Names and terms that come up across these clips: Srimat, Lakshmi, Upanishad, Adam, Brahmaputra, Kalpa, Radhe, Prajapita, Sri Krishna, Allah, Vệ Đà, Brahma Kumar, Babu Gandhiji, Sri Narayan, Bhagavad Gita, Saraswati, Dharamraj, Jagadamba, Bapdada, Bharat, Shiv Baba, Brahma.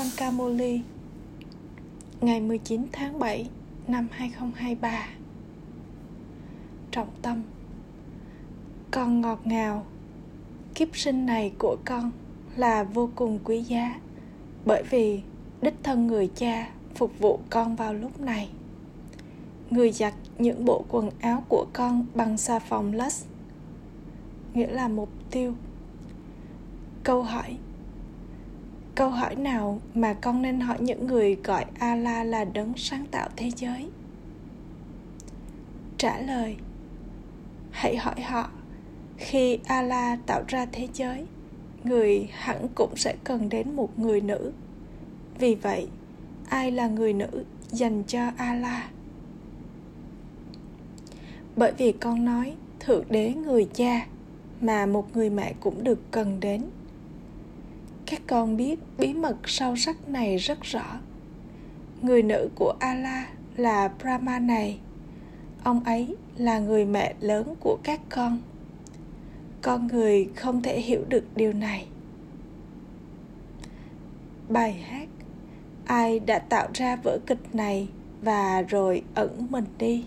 Sankamoli ngày 19 tháng 7 năm 2023. Trọng tâm: con ngọt ngào, kiếp sinh này của con là vô cùng quý giá, bởi vì đích thân người cha phục vụ con vào lúc này. Người giặt những bộ quần áo của con bằng xà phòng Lux, nghĩa là mục tiêu. Câu hỏi nào mà con nên hỏi những người gọi Allah là đấng sáng tạo thế giới? Trả lời: hãy hỏi họ, khi Allah tạo ra thế giới, người hẳn cũng sẽ cần đến một người nữ. Vì vậy, ai là người nữ dành cho Allah? Bởi vì con nói Thượng Đế người cha mà một người mẹ cũng được cần đến. Các con biết bí mật sâu sắc này rất rõ. Người nữ của Allah là Brahma này. Ông ấy là người mẹ lớn của các con. Con người không thể hiểu được điều này. Bài hát "Ai đã tạo ra vở kịch này và rồi ẩn mình đi".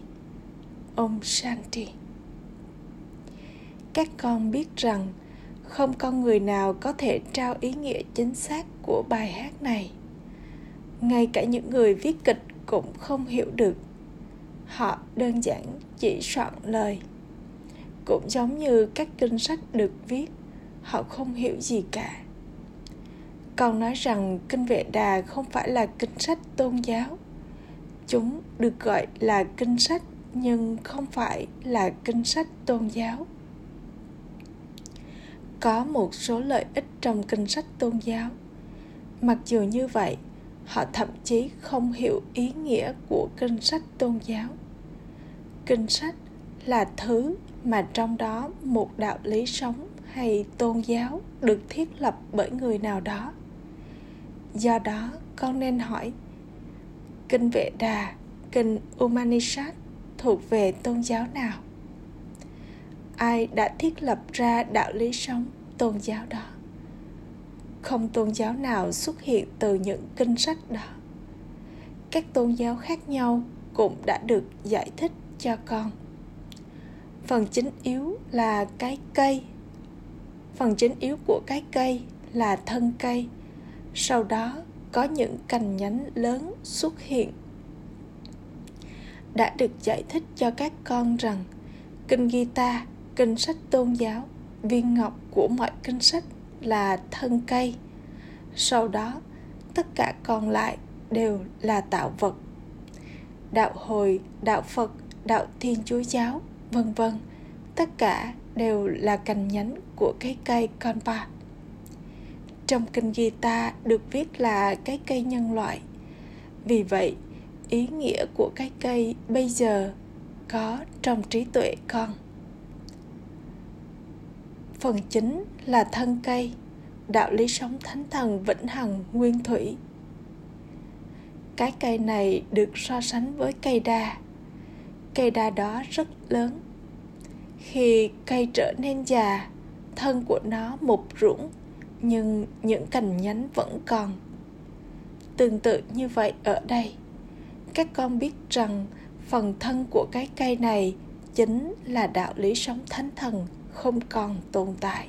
Om Shanti. Các con biết rằng không con người nào có thể trao ý nghĩa chính xác của bài hát này. Ngay cả những người viết kịch cũng không hiểu được. Họ đơn giản chỉ soạn lời. Cũng giống như các kinh sách được viết, họ không hiểu gì cả. Con nói rằng kinh Vệ Đà không phải là kinh sách tôn giáo. Chúng được gọi là kinh sách nhưng không phải là kinh sách tôn giáo. Có một số lợi ích trong kinh sách tôn giáo. Mặc dù như vậy, họ thậm chí không hiểu ý nghĩa của kinh sách tôn giáo. Kinh sách là thứ mà trong đó một đạo lý sống hay tôn giáo được thiết lập bởi người nào đó. Do đó, con nên hỏi: kinh Vệ Đà, kinh Upanishad thuộc về tôn giáo nào? Ai đã thiết lập ra đạo lý sống tôn giáo đó? Không tôn giáo nào xuất hiện từ những kinh sách đó. Các tôn giáo khác nhau cũng đã được giải thích cho con. Phần chính yếu của cái cây là thân cây. Sau đó có những cành nhánh lớn xuất hiện. Đã được giải thích cho các con rằng kinh Gita, kinh sách tôn giáo, viên ngọc của mọi kinh sách là thân cây. Sau đó, tất cả còn lại đều là tạo vật. Đạo Hồi, đạo Phật, đạo Thiên Chúa giáo, vân vân, tất cả đều là cành nhánh của cái cây Kalpa. Trong kinh Gita được viết là cái cây nhân loại. Vì vậy, ý nghĩa của cái cây bây giờ có trong trí tuệ con. Phần chính là thân cây, đạo lý sống thánh thần vĩnh hằng nguyên thủy. Cái cây này được so sánh với cây đa. Cây đa đó rất lớn. Khi cây trở nên già, thân của nó mục ruỗng, nhưng những cành nhánh vẫn còn. Tương tự như vậy ở đây, các con biết rằng phần thân của cái cây này chính là đạo lý sống thánh thần không còn tồn tại.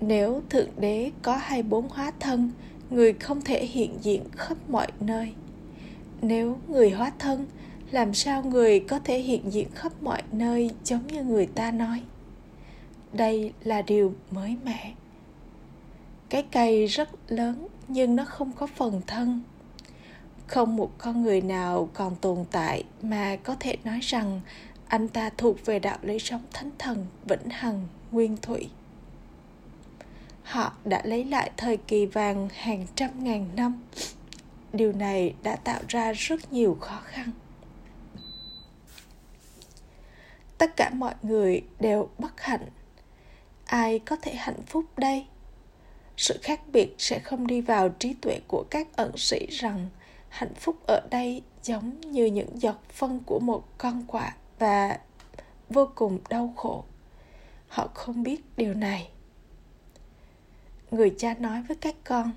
Nếu Thượng Đế có 24 hóa thân, người không thể hiện diện khắp mọi nơi. Nếu người hóa thân, làm sao người có thể hiện diện khắp mọi nơi giống như người ta nói? Đây là điều mới mẻ. Cái cây rất lớn nhưng nó không có phần thân. Không một con người nào còn tồn tại mà có thể nói rằng anh ta thuộc về đạo lý sống thánh thần vĩnh hằng nguyên thủy. Họ đã lấy lại thời kỳ vàng hàng trăm ngàn năm. Điều này đã tạo ra rất nhiều khó khăn. Tất cả mọi người đều bất hạnh. Ai có thể hạnh phúc đây? Sự khác biệt sẽ không đi vào trí tuệ của các ẩn sĩ rằng hạnh phúc ở đây giống như những giọt phân của một con quạ và vô cùng đau khổ. Họ không biết điều này. người cha nói với các con: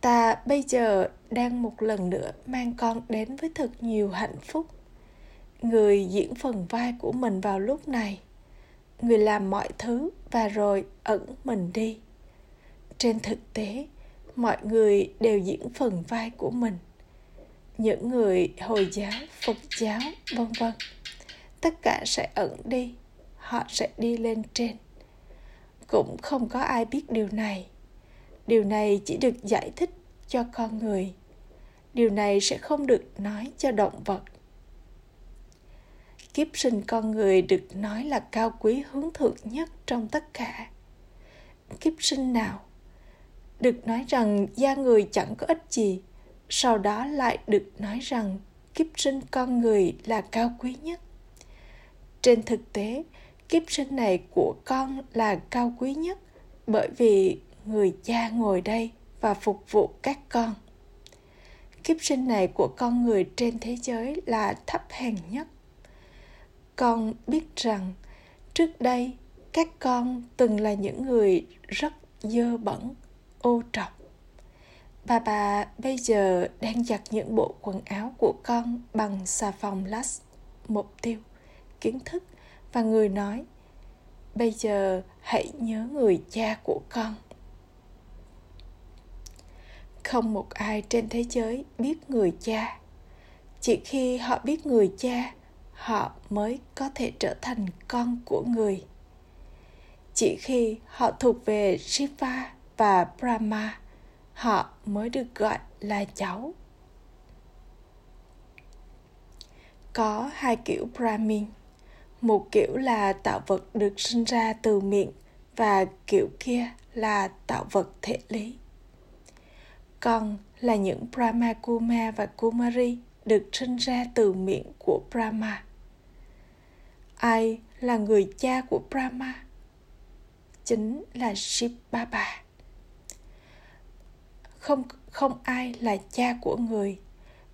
ta bây giờ đang một lần nữa mang con đến với thật nhiều hạnh phúc. Người diễn phần vai của mình vào lúc này. Người làm mọi thứ và rồi ẩn mình đi. Trên thực tế, mọi người đều diễn phần vai của mình. Những người Hồi giáo, Phật giáo, v.v. tất cả sẽ ẩn đi. Họ sẽ đi lên trên. Cũng không có ai biết điều này. Điều này chỉ được giải thích cho con người. Điều này sẽ không được nói cho động vật. Kiếp sinh con người được nói là cao quý hướng thượng nhất trong tất cả. Kiếp sinh nào được nói rằng da người chẳng có ích gì, sau đó lại được nói rằng kiếp sinh con người là cao quý nhất. Trên thực tế, kiếp sinh này của con là cao quý nhất bởi vì người cha ngồi đây và phục vụ các con. Kiếp sinh này của con người trên thế giới là thấp hèn nhất. Con biết rằng trước đây các con từng là những người rất dơ bẩn, ô trọc. Bà bây giờ đang giặt những bộ quần áo của con bằng xà phòng Lux, mục tiêu, kiến thức, và người nói: bây giờ hãy nhớ người cha của con. Không một ai trên thế giới biết người cha. Chỉ khi họ biết người cha, họ mới có thể trở thành con của người. Chỉ khi họ thuộc về Shiva và Brahma, họ mới được gọi là cháu. Có hai kiểu Brahmin. Một kiểu là tạo vật được sinh ra từ miệng, và kiểu kia là tạo vật thể lý. Con là những Brahma Kumar và Kumari được sinh ra từ miệng của Brahma. Ai là người cha của Brahma? Chính là Shiv Baba. Không ai là cha của người.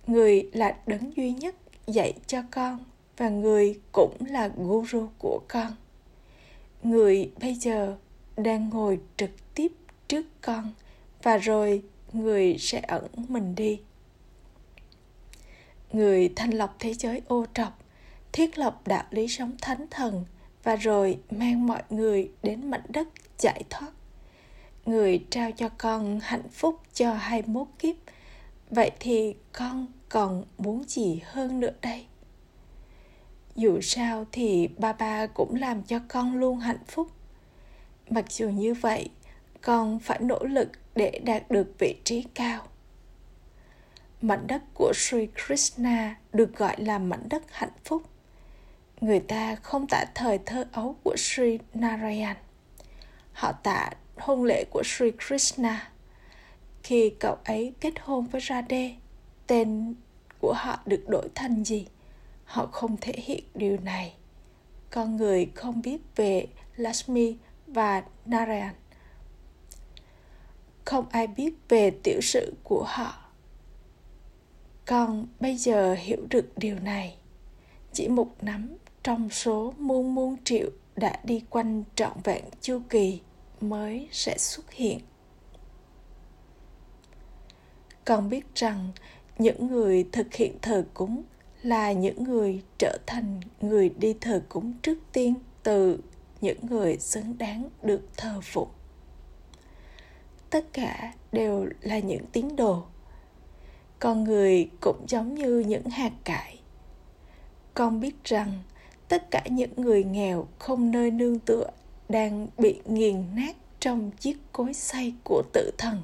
Người là đấng duy nhất dạy cho con, và người cũng là guru của con. Người bây giờ đang ngồi trực tiếp trước con, và rồi người sẽ ẩn mình đi. Người thanh lọc thế giới ô trọc, thiết lập đạo lý sống thánh thần, và rồi mang mọi người đến mảnh đất giải thoát. Người trao cho con hạnh phúc cho 21 kiếp. Vậy thì con còn muốn gì hơn nữa đây? Dù sao thì Baba cũng làm cho con luôn hạnh phúc. Mặc dù như vậy, con phải nỗ lực để đạt được vị trí cao. Mảnh đất của Sri Krishna được gọi là mảnh đất hạnh phúc. Người ta không tả thời thơ ấu của Sri Narayan. Họ tả hôn lễ của Sri Krishna. Khi cậu ấy kết hôn với Radhe, tên của họ được đổi thành gì? Họ không thể hiện điều này. Con người không biết về Lakshmi và Narayan. Không ai biết về tiểu sử của họ. Con bây giờ hiểu được điều này. Chỉ một nắm trong số muôn muôn triệu đã đi quanh trọn vẹn chu kỳ mới sẽ xuất hiện. Con biết rằng những người thực hiện thờ cúng là những người trở thành người đi thờ cúng trước tiên từ những người xứng đáng được thờ phụng. Tất cả đều là những tín đồ. Con người cũng giống như những hạt cải. Con biết rằng tất cả những người nghèo không nơi nương tựa đang bị nghiền nát trong chiếc cối xay của tự thần.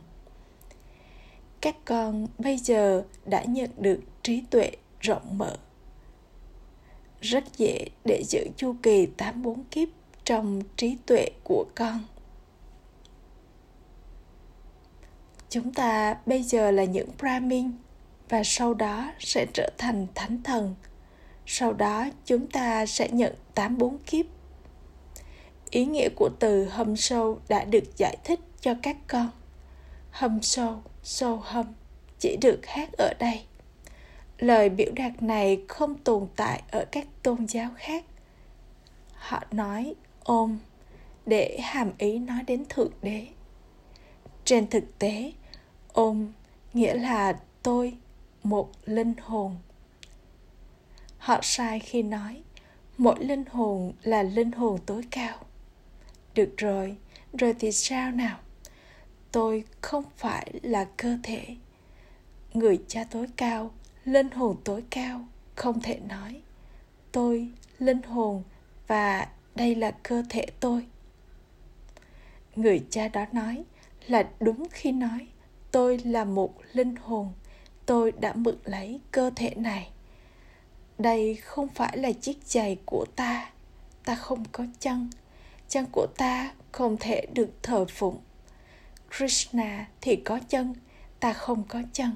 Các con bây giờ đã nhận được trí tuệ rộng mở. Rất dễ để giữ chu kỳ 84 kiếp trong trí tuệ của con. Chúng ta bây giờ là những Brahmin, và sau đó sẽ trở thành thánh thần. Sau đó chúng ta sẽ nhận 84 kiếp. Ý nghĩa của từ hâm sâu đã được giải thích cho các con. Hâm sâu, sâu hâm chỉ được hát ở đây. Lời biểu đạt này không tồn tại ở các tôn giáo khác. Họ nói ôm, để hàm ý nói đến Thượng Đế. Trên thực tế, Om nghĩa là tôi, một linh hồn. Họ sai khi nói mỗi linh hồn là linh hồn tối cao. Được rồi, rồi thì sao nào? Tôi không phải là cơ thể. Người cha tối cao, linh hồn tối cao, không thể nói tôi, linh hồn và đây là cơ thể tôi. Người cha đó nói là đúng khi nói tôi là một linh hồn, tôi đã mượn lấy cơ thể này. Đây không phải là chiếc giày của ta, ta không có chân, chân của ta không thể được thờ phụng. Krishna thì có chân, ta không có chân.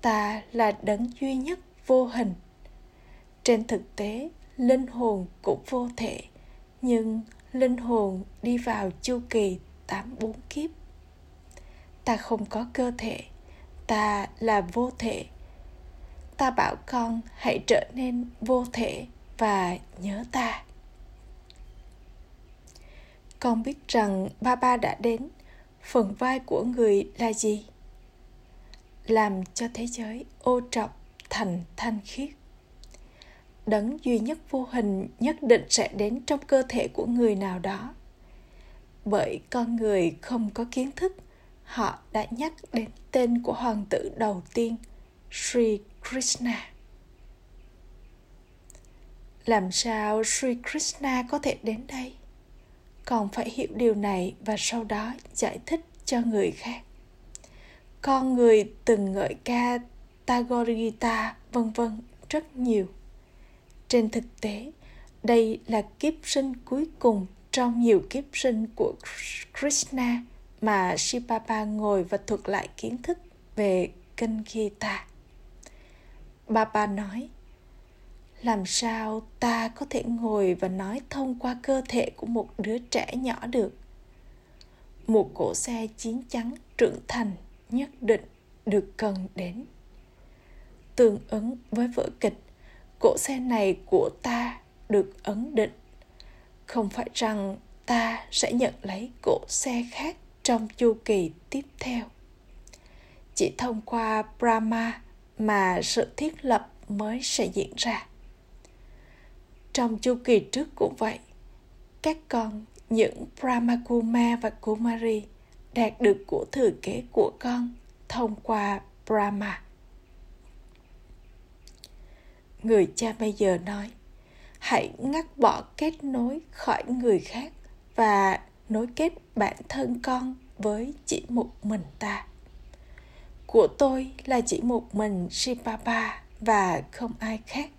Ta là đấng duy nhất vô hình. Trên thực tế, linh hồn cũng vô thể, nhưng linh hồn đi vào chu kỳ 84 kiếp. Ta không có cơ thể, ta là vô thể. Ta bảo con hãy trở nên vô thể và nhớ ta. Con biết rằng Baba đã đến, phần vai của người là gì? Làm cho thế giới ô trọc thành thanh khiết. Đấng duy nhất vô hình nhất định sẽ đến trong cơ thể của người nào đó. Bởi con người không có kiến thức, họ đã nhắc đến tên của hoàng tử đầu tiên, Sri Krishna. Làm sao Sri Krishna có thể đến đây? Con phải hiểu điều này và sau đó giải thích cho người khác. Con người từng ngợi ca Bhagavad Gita, vân vân rất nhiều. Trên thực tế, đây là kiếp sinh cuối cùng trong nhiều kiếp sinh của Krishna mà Shiv Baba ngồi và thuật lại kiến thức về kinh Gita. Baba nói, làm sao ta có thể ngồi và nói thông qua cơ thể của một đứa trẻ nhỏ được? Một cỗ xe chín chắn trưởng thành nhất định được cần đến. Tương ứng với vở kịch, cỗ xe này của ta được ấn định. Không phải rằng ta sẽ nhận lấy cỗ xe khác trong chu kỳ tiếp theo. Chỉ thông qua Brahma mà sự thiết lập mới sẽ diễn ra. Trong chu kỳ trước cũng vậy, các con, những Brahma Kumar và Kumari đạt được của thừa kế của con thông qua Brahma. Người cha bây giờ nói, hãy ngắt bỏ kết nối khỏi người khác và nối kết bản thân con với chỉ một mình ta. Của tôi là chỉ một mình Shiv Baba và không ai khác.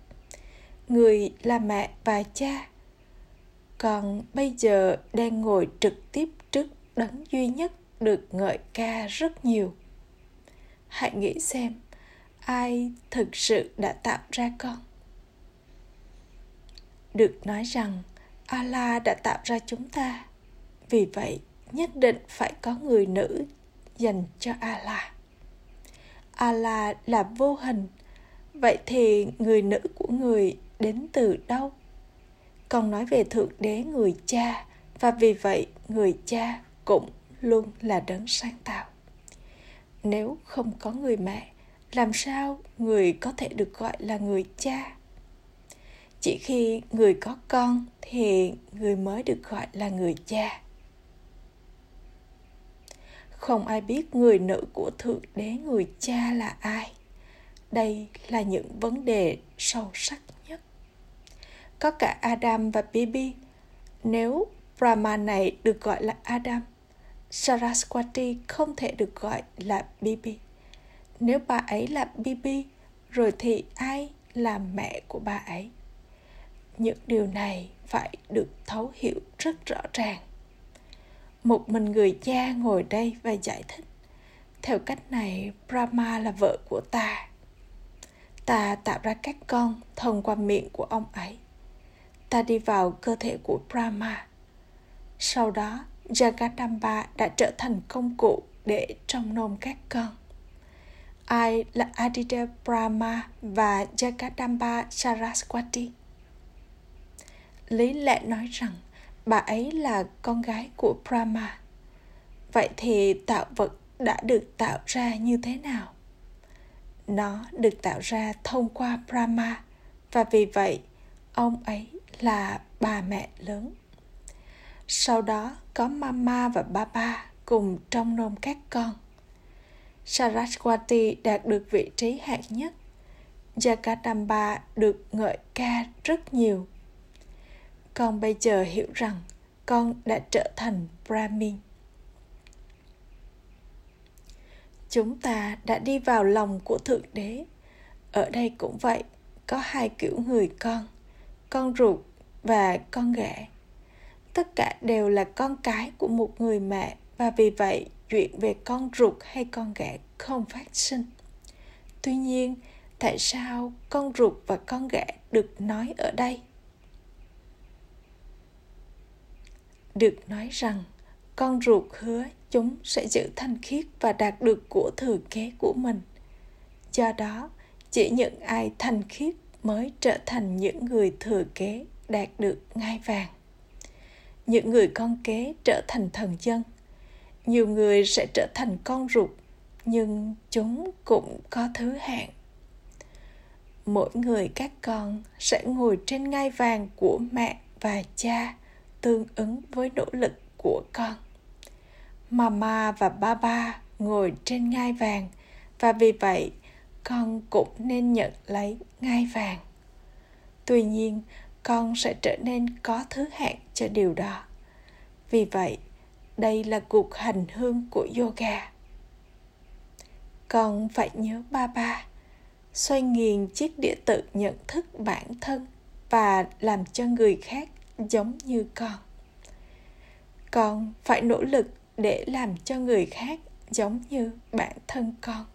Người là mẹ và cha. Con bây giờ đang ngồi trực tiếp trước đấng duy nhất được ngợi ca rất nhiều. Hãy nghĩ xem, ai thực sự đã tạo ra con? Được nói rằng Allah đã tạo ra chúng ta. Vì vậy, nhất định phải có người nữ dành cho Allah. Allah là vô hình. Vậy thì người nữ của người đến từ đâu? Còn nói về Thượng Đế người cha, và vì vậy người cha cũng luôn là đấng sáng tạo. Nếu không có người mẹ, làm sao người có thể được gọi là người cha? Chỉ khi người có con thì người mới được gọi là người cha. Không ai biết người nữ của Thượng Đế người cha là ai. Đây là những vấn đề sâu sắc nhất. Có cả Adam và Bibi. Nếu Brahma này được gọi là Adam, Saraswati không thể được gọi là Bibi. Nếu bà ấy là Bibi, rồi thì ai là mẹ của bà ấy? Những điều này phải được thấu hiểu rất rõ ràng. Một mình người cha ngồi đây và giải thích. Theo cách này, Brahma là vợ của ta. Ta tạo ra các con thông qua miệng của ông ấy. Ta đi vào cơ thể của Brahma. Sau đó, Jagadamba đã trở thành công cụ để trông nom các con. Ai là Aditya Brahma và Jagadamba Saraswati? Lý lẽ nói rằng Bà ấy là con gái của Brahma. Vậy thì tạo vật đã được tạo ra như thế nào? Nó được tạo ra thông qua Brahma, và vì vậy ông ấy là bà mẹ lớn. Sau đó có Mama và Baba cùng trông nom các con. Saraswati đạt được vị trí hạng nhất. Jagadamba được ngợi ca rất nhiều. Con bây giờ hiểu rằng con đã trở thành Brahmin. Chúng ta đã đi vào lòng của Thượng Đế. Ở đây cũng vậy, có hai kiểu người con ruột và con ghẻ. Tất cả đều là con cái của một người mẹ, và vì vậy chuyện về con ruột hay con ghẻ không phát sinh. Tuy nhiên, tại sao con ruột và con ghẻ được nói ở đây? Được nói rằng, con ruột hứa chúng sẽ giữ thanh khiết và đạt được của thừa kế của mình. Do đó, chỉ những ai thanh khiết mới trở thành những người thừa kế đạt được ngai vàng. Những người con kế trở thành thần dân. Nhiều người sẽ trở thành con ruột, nhưng chúng cũng có thứ hạng. Mỗi người các con sẽ ngồi trên ngai vàng của mẹ và cha, tương ứng với nỗ lực của con. Mama và Baba ngồi trên ngai vàng, và vì vậy con cũng nên nhận lấy ngai vàng. Tuy nhiên, con sẽ trở nên có thứ hạng cho điều đó. Vì vậy, đây là cuộc hành hương của yoga. Con phải nhớ Baba, xoay nghiền chiếc đĩa tự nhận thức bản thân và làm cho người khác giống như con. Con phải nỗ lực để làm cho người khác giống như bản thân con.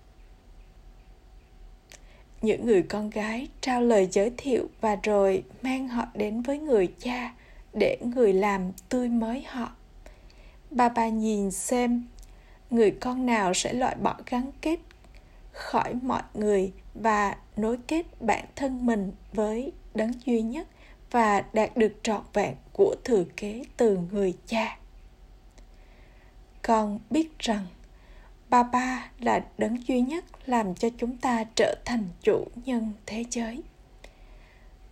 Những người con gái trao lời giới thiệu và rồi mang họ đến với người cha để người làm tươi mới họ. Baba nhìn xem người con nào sẽ loại bỏ gắn kết khỏi mọi người và nối kết bản thân mình với đấng duy nhất và đạt được trọn vẹn của thừa kế từ người cha. Con biết rằng Baba là đấng duy nhất làm cho chúng ta trở thành chủ nhân thế giới.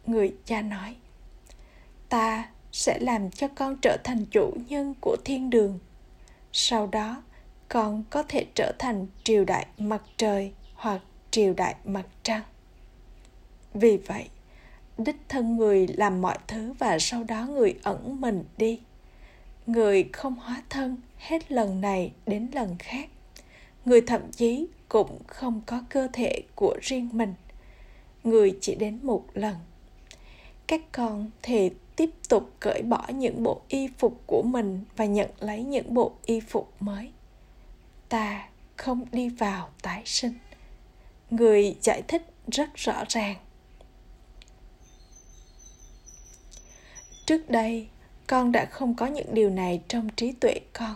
Người cha nói, ta sẽ làm cho con trở thành chủ nhân của thiên đường. Sau đó, con có thể trở thành triều đại mặt trời hoặc triều đại mặt trăng. Vì vậy, đích thân người làm mọi thứ và sau đó người ẩn mình đi. Người không hóa thân hết lần này đến lần khác. Người thậm chí cũng không có cơ thể của riêng mình. Người chỉ đến một lần. Các con thì tiếp tục cởi bỏ những bộ y phục của mình và nhận lấy những bộ y phục mới. Ta không đi vào tái sinh. Người giải thích rất rõ ràng. Trước đây, con đã không có những điều này trong trí tuệ con.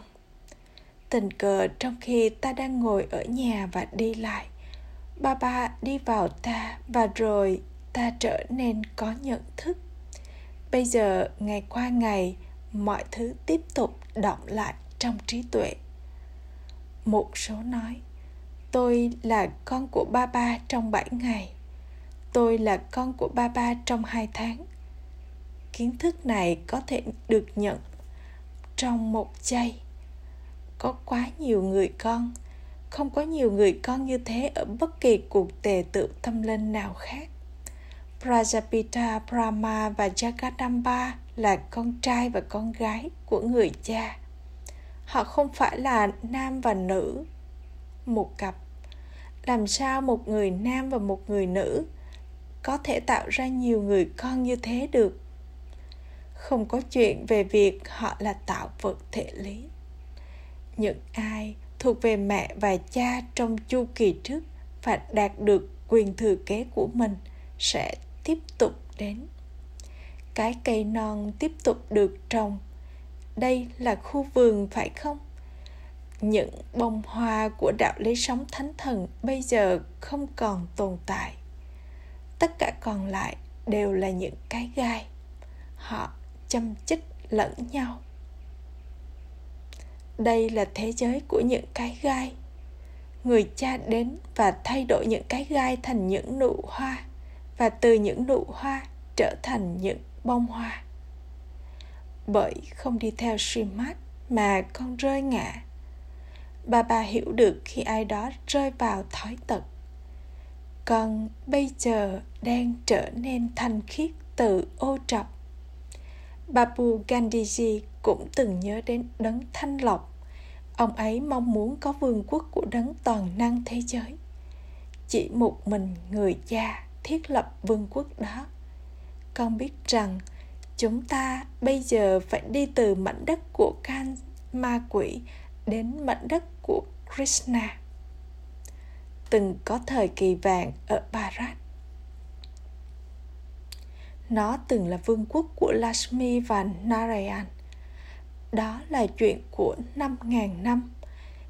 Tình cờ trong khi ta đang ngồi ở nhà và đi lại, Baba đi vào ta và rồi ta trở nên có nhận thức. Bây giờ, ngày qua ngày, mọi thứ tiếp tục đọng lại trong trí tuệ. Một số nói, tôi là con của Baba trong 7 ngày. Tôi là con của Baba trong 2 tháng. Kiến thức này có thể được nhận trong một giây. Có quá nhiều người con. Không có nhiều người con như thế ở bất kỳ cuộc tề tựu tâm linh nào khác. Prajapita, Brahma và Jagadamba là con trai và con gái của người cha. Họ không phải là nam và nữ một cặp. Làm sao một người nam và một người nữ có thể tạo ra nhiều người con như thế được? Không có chuyện về việc họ là tạo vật thể lý. Những ai thuộc về mẹ và cha trong chu kỳ trước và đạt được quyền thừa kế của mình sẽ tiếp tục đến. Cái cây non tiếp tục được trồng. Đây là khu vườn phải không? Những bông hoa của đạo lý sống thánh thần bây giờ không còn tồn tại. Tất cả còn lại đều là những cái gai. Họ châm chích lẫn nhau. Đây là thế giới của những cái gai. Người cha đến và thay đổi những cái gai thành những nụ hoa, và từ những nụ hoa trở thành những bông hoa. Bởi không đi theo Srimat mà con rơi ngã. Bà hiểu được khi ai đó rơi vào thói tật. Con bây giờ đang trở nên thanh khiết từ ô trọc. Babu Gandhiji cũng từng nhớ đến đấng thanh lọc. Ông ấy mong muốn có vương quốc của đấng toàn năng thế giới. Chỉ một mình người cha thiết lập vương quốc đó. Con biết rằng chúng ta bây giờ phải đi từ mảnh đất của Kan ma quỷ đến mảnh đất của Krishna. Từng có thời kỳ vàng ở Bharat. Nó từng là vương quốc của Lakshmi và Narayan. Đó là chuyện của 5.000 năm.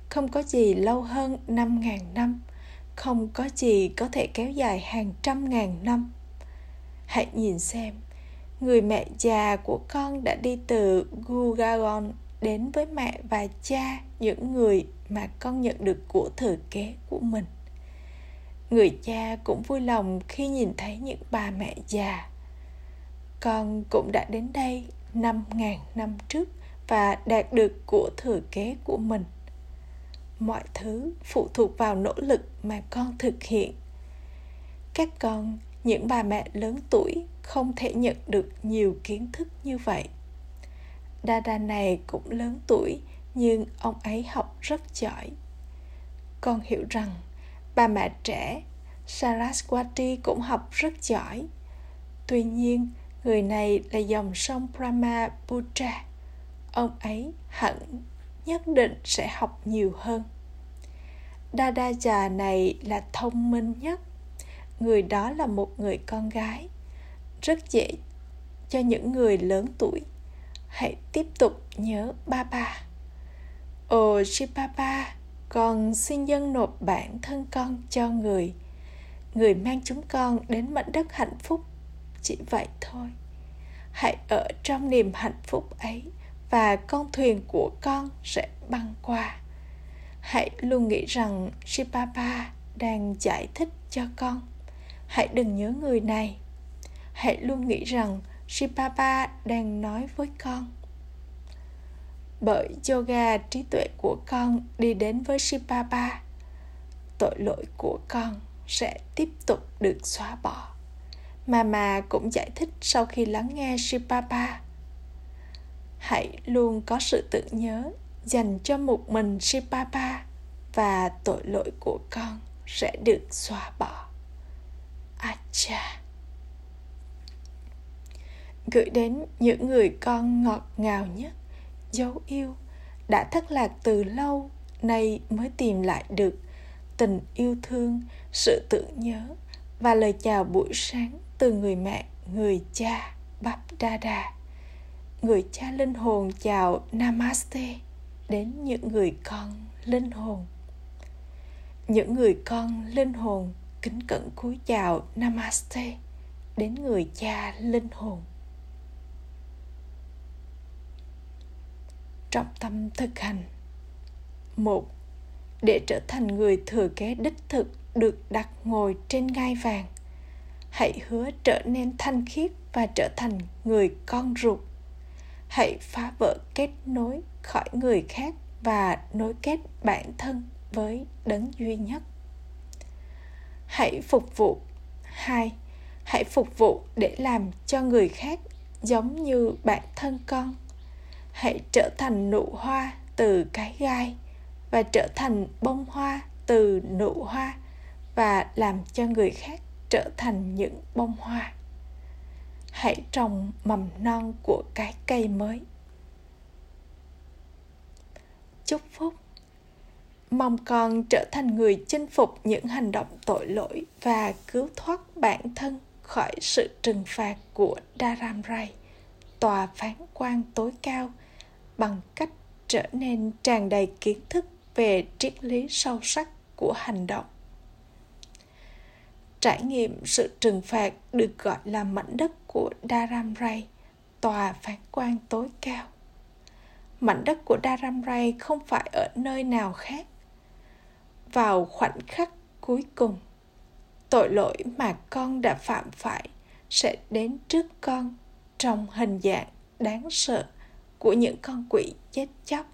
Không có gì lâu hơn 5.000 năm. Không có gì có thể kéo dài hàng trăm ngàn năm. Hãy nhìn xem, người mẹ già của con đã đi từ Gugaon đến với mẹ và cha, những người mà con nhận được của thừa kế của mình. Người cha cũng vui lòng khi nhìn thấy những bà mẹ già. Con cũng đã đến đây 5.000 năm trước và đạt được của thừa kế của mình. Mọi thứ phụ thuộc vào nỗ lực mà con thực hiện. Các con, những bà mẹ lớn tuổi không thể nhận được nhiều kiến thức như vậy. Dada này cũng lớn tuổi, nhưng ông ấy học rất giỏi. Con hiểu rằng bà mẹ trẻ Saraswati cũng học rất giỏi. Tuy nhiên, người này là dòng sông Brahmaputra. Ông ấy hẳn nhất định sẽ học nhiều hơn. Dada già này là thông minh nhất. Người đó là một người con gái, rất dễ cho những người lớn tuổi. Hãy tiếp tục nhớ Baba. Ồ Shiv Baba, con xin dâng nộp bản thân con cho người. Người mang chúng con đến mảnh đất hạnh phúc, chỉ vậy thôi. Hãy ở trong niềm hạnh phúc ấy và con thuyền của con sẽ băng qua. Hãy luôn nghĩ rằng Shiv Baba đang giải thích cho con. Hãy đừng nhớ người này. Hãy luôn nghĩ rằng Shiv Baba đang nói với con. Bởi yoga trí tuệ của con đi đến với Shiv Baba, tội lỗi của con sẽ tiếp tục được xóa bỏ. Mama cũng giải thích sau khi lắng nghe Shiv Baba. Hãy luôn có sự tưởng nhớ dành cho một mình Shiv Baba và tội lỗi của con sẽ được xóa bỏ. Acha. Gửi đến những người con ngọt ngào nhất, dấu yêu, đã thất lạc từ lâu, nay mới tìm lại được tình yêu thương, sự tưởng nhớ và lời chào buổi sáng từ người mẹ, người cha, Bapdada. Người cha linh hồn chào Namaste đến những người con linh hồn. Những người con linh hồn kính cẩn cúi chào Namaste đến người cha linh hồn. Trọng tâm thực hành. 1. Để trở thành người thừa kế đích thực được đặt ngồi trên ngai vàng, hãy hứa trở nên thanh khiết và trở thành người con ruột. Hãy phá vỡ kết nối khỏi người khác và nối kết bản thân với đấng duy nhất. Hãy phục vụ. 2. Hãy phục vụ để làm cho người khác giống như bản thân con. Hãy trở thành nụ hoa từ cái gai và trở thành bông hoa từ nụ hoa và làm cho người khác trở thành những bông hoa. Hãy trồng mầm non của cái cây mới. Chúc phúc. Mong con trở thành người chinh phục những hành động tội lỗi và cứu thoát bản thân khỏi sự trừng phạt của Dharamraj, tòa phán quan tối cao, bằng cách trở nên tràn đầy kiến thức về triết lý sâu sắc của hành động. Trải nghiệm sự trừng phạt được gọi là mảnh đất của Dharamraj tòa phán quan tối cao. Mảnh đất của Dharamraj không phải ở nơi nào khác. Vào khoảnh khắc cuối cùng, tội lỗi mà con đã phạm phải sẽ đến trước con trong hình dạng đáng sợ của những con quỷ chết chóc.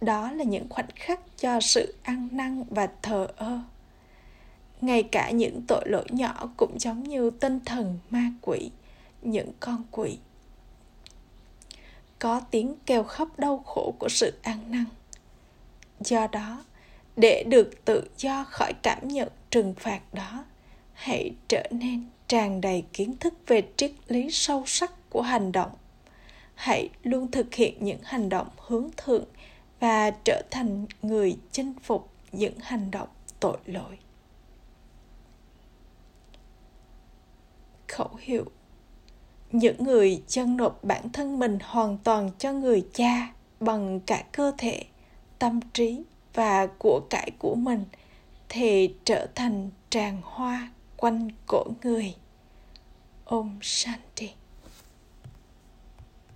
Đó là những khoảnh khắc cho sự ăn năn và thờ ơ. Ngay cả những tội lỗi nhỏ cũng giống như tinh thần ma quỷ, những con quỷ. Có tiếng kêu khóc đau khổ của sự ăn năn. Do đó, để được tự do khỏi cảm nhận trừng phạt đó, hãy trở nên tràn đầy kiến thức về triết lý sâu sắc của hành động. Hãy luôn thực hiện những hành động hướng thượng và trở thành người chinh phục những hành động tội lỗi. Khẩu hiệu: những người dâng nộp bản thân mình hoàn toàn cho người cha bằng cả cơ thể, tâm trí và của cải của mình thì trở thành tràng hoa quanh cổ người. Om Shanti.